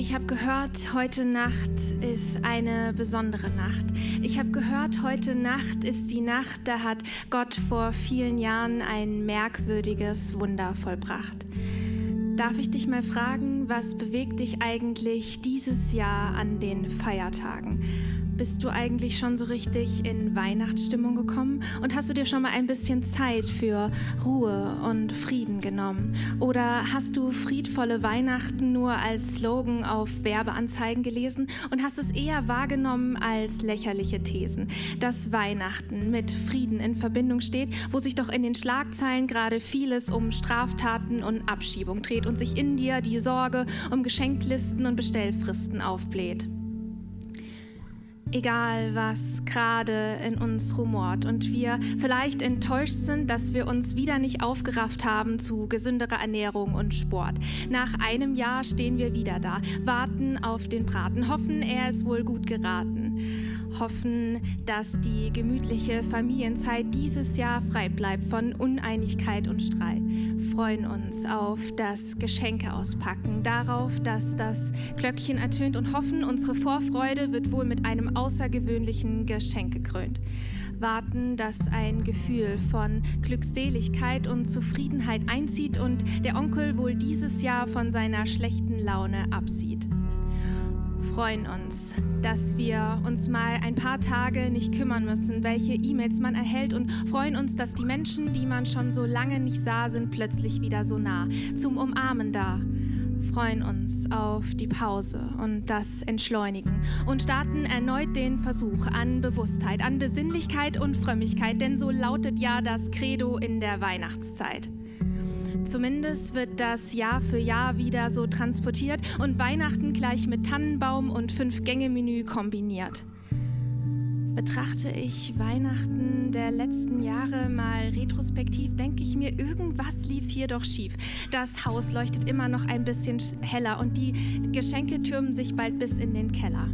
Ich habe gehört, heute Nacht ist eine besondere Nacht. Ich habe gehört, heute Nacht ist die Nacht, da hat Gott vor vielen Jahren ein merkwürdiges Wunder vollbracht. Darf ich dich mal fragen, was bewegt dich eigentlich dieses Jahr an den Feiertagen? Bist du eigentlich schon so richtig in Weihnachtsstimmung gekommen? Und hast du dir schon mal ein bisschen Zeit für Ruhe und Frieden genommen? Oder hast du friedvolle Weihnachten nur als Slogan auf Werbeanzeigen gelesen und hast es eher wahrgenommen als lächerliche Thesen, dass Weihnachten mit Frieden in Verbindung steht, wo sich doch in den Schlagzeilen gerade vieles um Straftaten und Abschiebung dreht und sich in dir die Sorge um Geschenklisten und Bestellfristen aufbläht? Egal, was gerade in uns rumort und wir vielleicht enttäuscht sind, dass wir uns wieder nicht aufgerafft haben zu gesünderer Ernährung und Sport. Nach einem Jahr stehen wir wieder da, warten auf den Braten, hoffen, er ist wohl gut geraten. Hoffen, dass die gemütliche Familienzeit dieses Jahr frei bleibt von Uneinigkeit und Streit. Freuen uns auf das Geschenke auspacken, darauf, dass das Glöckchen ertönt und hoffen, unsere Vorfreude wird wohl mit einem außergewöhnlichen Geschenk gekrönt. Warten, dass ein Gefühl von Glückseligkeit und Zufriedenheit einzieht und der Onkel wohl dieses Jahr von seiner schlechten Laune absieht. Freuen uns, dass wir uns mal ein paar Tage nicht kümmern müssen, welche E-Mails man erhält, und freuen uns, dass die Menschen, die man schon so lange nicht sah, sind plötzlich wieder so nah zum Umarmen da. Freuen uns auf die Pause und das Entschleunigen und starten erneut den Versuch an Bewusstheit, an Besinnlichkeit und Frömmigkeit, denn so lautet ja das Credo in der Weihnachtszeit. Zumindest wird das Jahr für Jahr wieder so transportiert und Weihnachten gleich mit Tannenbaum und 5-Gänge-Menü kombiniert. Betrachte ich Weihnachten der letzten Jahre mal retrospektiv, denke ich mir, irgendwas lief hier doch schief. Das Haus leuchtet immer noch ein bisschen heller und die Geschenke türmen sich bald bis in den Keller.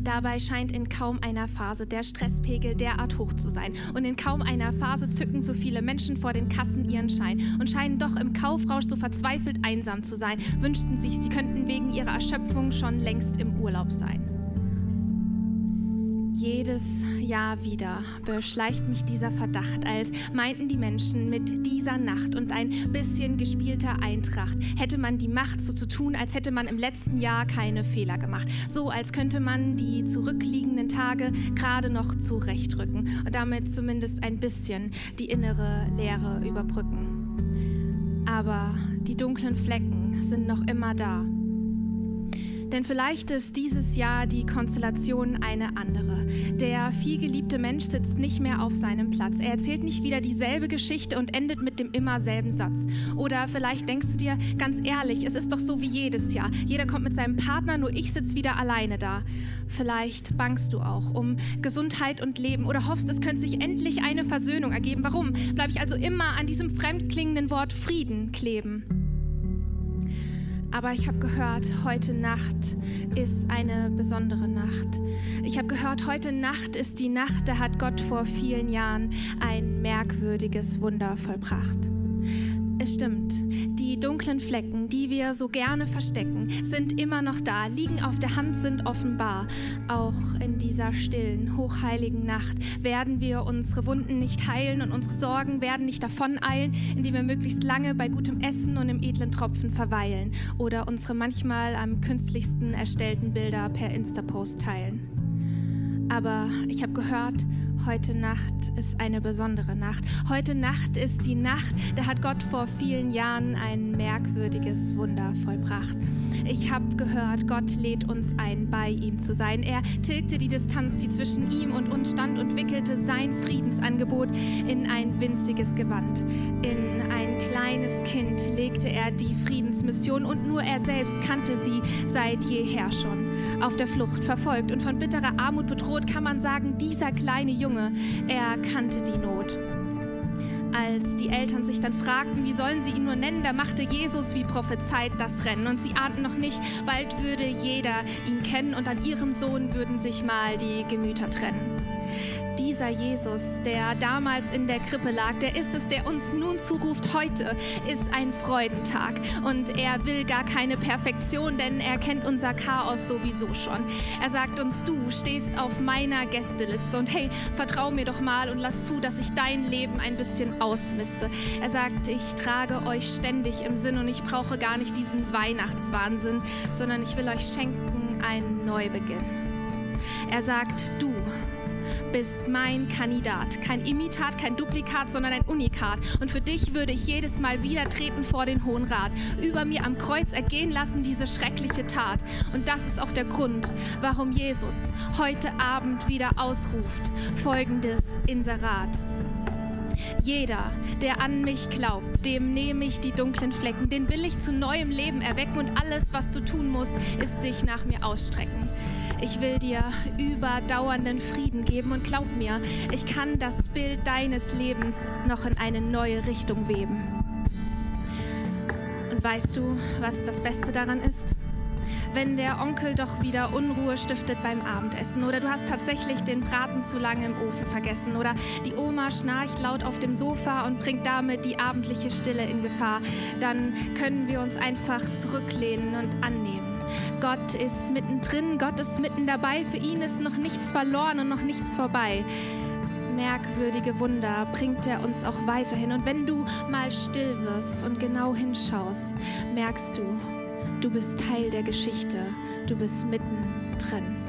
Dabei scheint in kaum einer Phase der Stresspegel derart hoch zu sein. Und in kaum einer Phase zücken so viele Menschen vor den Kassen ihren Schein und scheinen doch im Kaufrausch so verzweifelt einsam zu sein, wünschten sich, sie könnten wegen ihrer Erschöpfung schon längst im Urlaub sein. Jedes Jahr wieder beschleicht mich dieser Verdacht, als meinten die Menschen mit dieser Nacht und ein bisschen gespielter Eintracht hätte man die Macht, so zu tun, als hätte man im letzten Jahr keine Fehler gemacht. So, als könnte man die zurückliegenden Tage gerade noch zurechtrücken und damit zumindest ein bisschen die innere Leere überbrücken. Aber die dunklen Flecken sind noch immer da. Denn vielleicht ist dieses Jahr die Konstellation eine andere. Der vielgeliebte Mensch sitzt nicht mehr auf seinem Platz. Er erzählt nicht wieder dieselbe Geschichte und endet mit dem immer selben Satz. Oder vielleicht denkst du dir, ganz ehrlich, es ist doch so wie jedes Jahr. Jeder kommt mit seinem Partner, nur ich sitze wieder alleine da. Vielleicht bangst du auch um Gesundheit und Leben oder hoffst, es könnte sich endlich eine Versöhnung ergeben. Warum bleibe ich also immer an diesem fremdklingenden Wort Frieden kleben? Aber ich habe gehört, heute Nacht ist eine besondere Nacht. Ich habe gehört, heute Nacht ist die Nacht, da hat Gott vor vielen Jahren ein merkwürdiges Wunder vollbracht. Es stimmt, die dunklen Flecken, die wir so gerne verstecken, sind immer noch da, liegen auf der Hand, sind offenbar. Auch in dieser stillen, hochheiligen Nacht werden wir unsere Wunden nicht heilen und unsere Sorgen werden nicht davoneilen, indem wir möglichst lange bei gutem Essen und im edlen Tropfen verweilen oder unsere manchmal am künstlichsten erstellten Bilder per Insta-Post teilen. Aber ich habe gehört, heute Nacht ist eine besondere Nacht. Heute Nacht ist die Nacht, da hat Gott vor vielen Jahren ein merkwürdiges Wunder vollbracht. Ich habe gehört, Gott lädt uns ein, bei ihm zu sein. Er tilgte die Distanz, die zwischen ihm und uns stand, und wickelte sein Friedensangebot in ein winziges Gewand. In ein kleines Kind legte er die Friedensmission, und nur er selbst kannte sie seit jeher schon. Auf der Flucht, verfolgt und von bitterer Armut bedroht, kann man sagen, dieser kleine Junge, er kannte die Not. Als die Eltern sich dann fragten, wie sollen sie ihn nur nennen, da machte Jesus wie prophezeit das Rennen. Und sie ahnten noch nicht, bald würde jeder ihn kennen und an ihrem Sohn würden sich mal die Gemüter trennen. dieser Jesus, der damals in der Krippe lag, der ist es, der uns nun zuruft, heute ist ein Freudentag. Und er will gar keine Perfektion, denn er kennt unser Chaos sowieso schon. Er sagt uns, du stehst auf meiner Gästeliste und hey, vertrau mir doch mal und lass zu, dass ich dein Leben ein bisschen ausmiste. Er sagt, ich trage euch ständig im Sinn und ich brauche gar nicht diesen Weihnachtswahnsinn, sondern ich will euch schenken einen Neubeginn. Er sagt, du bist mein Kandidat. Kein Imitat, kein Duplikat, sondern ein Unikat. Und für dich würde ich jedes Mal wieder treten vor den Hohen Rat. Über mir am Kreuz ergehen lassen diese schreckliche Tat. Und das ist auch der Grund, warum Jesus heute Abend wieder ausruft folgendes Inserat. Jeder, der an mich glaubt, dem nehme ich die dunklen Flecken, den will ich zu neuem Leben erwecken und alles, was du tun musst, ist dich nach mir ausstrecken. Ich will dir überdauernden Frieden geben und glaub mir, ich kann das Bild deines Lebens noch in eine neue Richtung weben. Und weißt du, was das Beste daran ist? Wenn der Onkel doch wieder Unruhe stiftet beim Abendessen oder du hast tatsächlich den Braten zu lange im Ofen vergessen oder die Oma schnarcht laut auf dem Sofa und bringt damit die abendliche Stille in Gefahr, dann können wir uns einfach zurücklehnen und annehmen. Gott ist mittendrin, Gott ist mitten dabei, für ihn ist noch nichts verloren und noch nichts vorbei. Merkwürdige Wunder bringt er uns auch weiterhin. Und wenn du mal still wirst und genau hinschaust, merkst du, du bist Teil der Geschichte, du bist mittendrin.